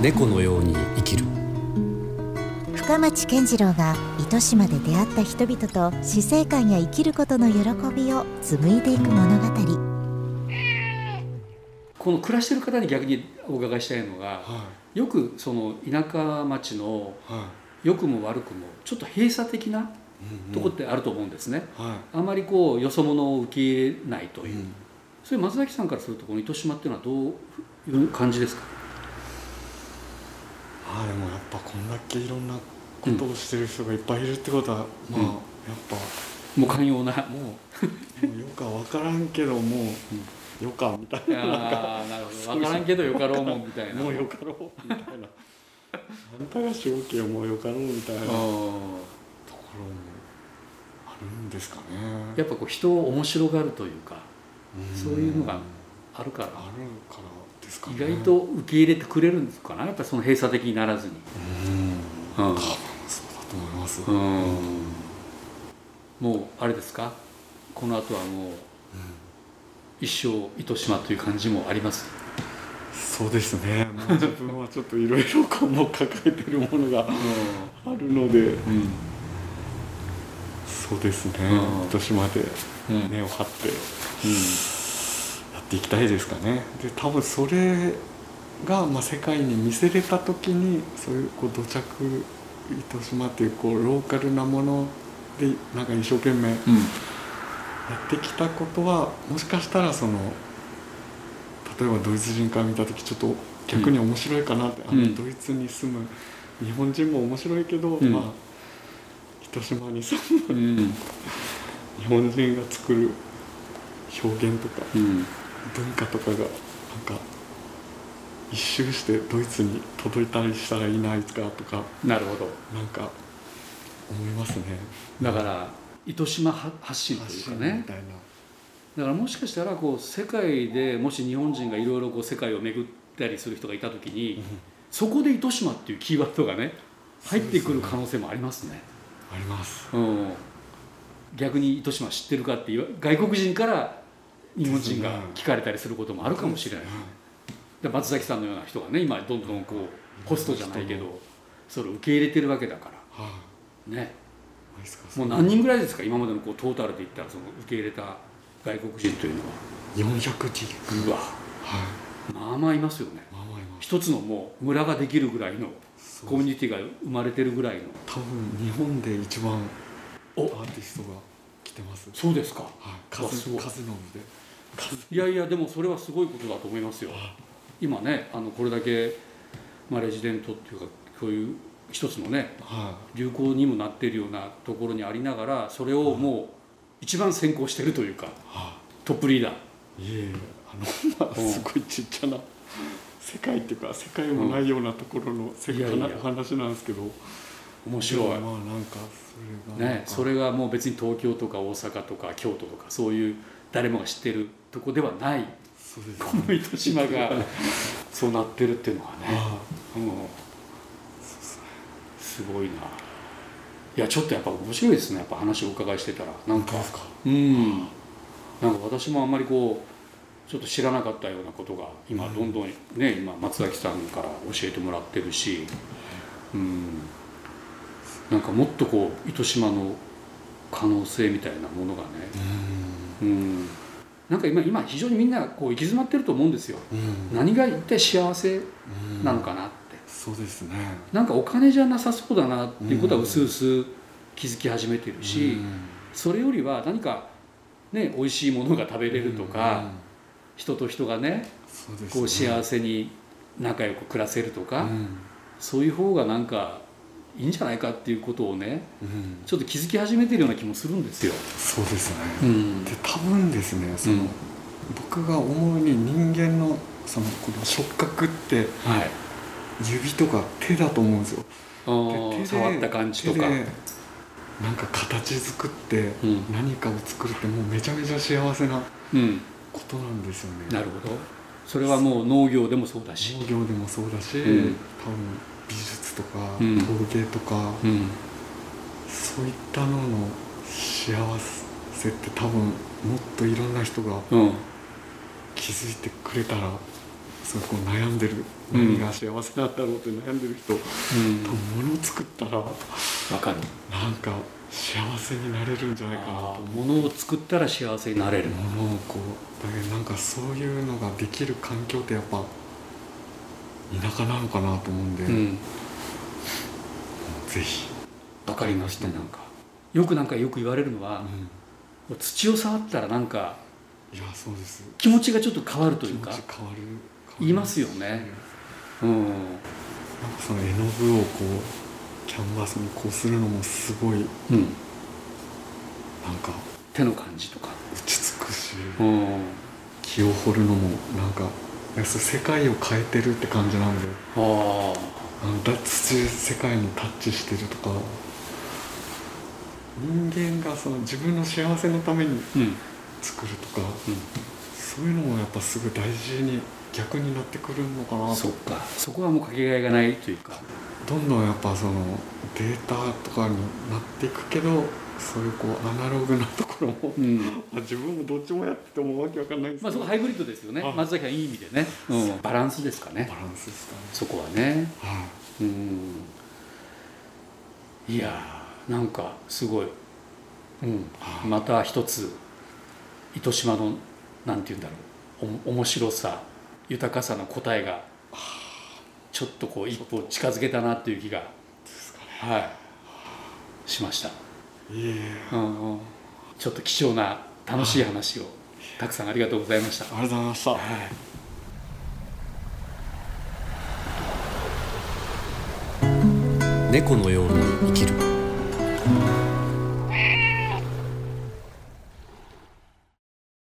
猫のように生きる。深町健次郎が糸島で出会った人々と死生観や生きることの喜びを紡いでいく物語。この暮らしてる方に逆にお伺いしたいのが、はい、よくその田舎町の良くも悪くもちょっと閉鎖的なとこってあると思うんですね、はい、あまりこうよそ者を受け入れないという、うん、それ松崎さんからするとこの糸島っていうのはどういう感じですか？ああ、でもやっぱこんだけいろんなことをしてる人がいっぱいいるってことは、うん、まあやっぱもう寛容なもうよくは分からんけどもう、うん、よかみたいな、分からんけどよかろうもんみたいな、もうよかろうみたいなあんたがしようけよもうよかろうみたいなところもあるんですかね。やっぱこう人を面白がるというか、うん、そういうのがあるからですかね。意外と受け入れてくれるんですかね、やっぱその閉鎖的にならずに。うん、うん、多分そうだと思います、うんうん、もうあれですか、この後はもう、うん、一生糸島という感じもあります？そうですね、もう自分はちょっといろいろ抱えてるものがあるので、うん、そうですね、うん、糸島で根を張って、うん、やっていきたいですかね。で多分それが、まあ、世界に見せれた時にそういう、 こう土着糸島っていう、 こうローカルなものでなんか一生懸命、うん、やってきたことはもしかしたらその例えばドイツ人から見た時ちょっと逆に面白いかなって、うん、あのドイツに住む日本人も面白いけど、うん、まあ糸島に住む、うん、日本人が作る表現とか、うん、文化とかがなんか一周してドイツに届いたりしたらいいな、いつかとか。なるほど。なんか思いますね。だから糸島発信というかね、だからもしかしたらこう世界でもし日本人がいろいろ世界を巡ったりする人がいたときに、うん、そこで糸島っていうキーワードがね入ってくる可能性もありますね。あります、うん、逆に糸島知ってるかって外国人から日本人が聞かれたりすることもあるかもしれない、ね、で松崎さんのような人がね今どんどんこうホストじゃないけどそれを受け入れてるわけだから、はあ、ね。もう何人ぐらいですか今までのこうトータルでいったらその受け入れた外国人というのは400人。うわ、はい、まあまあいますよね、まあまあいます。一つのもう村ができるぐらいのコミュニティが生まれてるぐらいの、多分日本で一番アーティストが来てます。そうですか、はい、数のでいやでもそれはすごいことだと思いますよ。今ねこれだけ、まあ、レジデントっていうかそういう一つのね、はい、流行にもなっているようなところにありながらそれをもう一番先行してるというか、はい、トップリーダー。いえすごいちっちゃな世界っていうか世界もないようなところの世界の話なんですけど、面白い。まあなんかそれがね、それがもう別に東京とか大阪とか京都とかそういう誰もが知ってるとこではない、そうです、ね、この糸島がそうなってるっていうのはね、すごいな。いやちょっとやっぱ面白いですね、やっぱ話をお伺いしてたらなんか、うん、なんか私もあんまりこうちょっと知らなかったようなことが今どんどんね、うん、今松崎さんから教えてもらってるし、うん、なんかもっとこう糸島の可能性みたいなものがね、うん、うん、なんか今非常にみんなこう行き詰まってると思うんですよ、うん、何が一体幸せなのかな、うん、そうですね、なんかお金じゃなさそうだなっていうことはうすうす気づき始めてるし、うん、それよりは何かね美味しいものが食べれるとか、うん、人と人がね、そうですね、こう幸せに仲良く暮らせるとか、うん、そういう方がなんかいいんじゃないかっていうことをね、うん、ちょっと気づき始めてるような気もするんですよ。そうですね、うん、で多分ですねその、うん、僕が思うに人間のそのこの触覚って、はい、指とか手だと思うんですよ。で手で触った感じとかなんか形作って何かを作るってもうめちゃめちゃ幸せなことなんですよね、うん、なるほど。それはもう農業でもそうだしうん、多分美術とか陶芸とか、うんうん、そういったのの幸せって多分もっといろんな人が気づいてくれたらすごい悩んでる、何が幸せなんだろうって悩んでる人と物を作ったらかる、なんか幸せになれるんじゃないかなと。物を作ったら幸せになれる、物をこうだけど、なんかそういうのができる環境ってやっぱ田舎なのかなと思うんで、うん、ぜひ。わかりました。なんかよく言われるのは、うん、土を触ったらなんか、いやそうです、気持ちがちょっと変わるというか、気持ち変わる言いますよね、うん、なんかその絵の具をこうキャンバスにこうするのもすごい、うん、なんか手の感じとか落ち着くし、うん、木を彫るのもなんか世界を変えてるって感じなんで、ああ、土、世界にタッチしてるとか、人間がその自分の幸せのために作るとか、うんうん、そういうのもやっぱすごい大事に逆になってくるのかなと。そっか、そこはもうかけがえがないというか、どんどんやっぱそのデータとかになっていくけど、そういうこうアナログなところも、うん、自分もどっちもやっててもわけわかんないんですけど、まあ、そこハイブリッドですよね、松崎さんいい意味でね、うん、バランスですかね、バランスですかね、そこはね、はい、うん、いやなんかすごい、うん、はい、また一つ糸島のなんていうんだろう、面白さ豊かさの答えがちょっとこう一歩近づけたなという気が、ですかね、はい、しました。Yeah. うんうん、ちょっと貴重な楽しい話をたくさんありがとうございました。ありがとうございました、はい、猫のように生きる。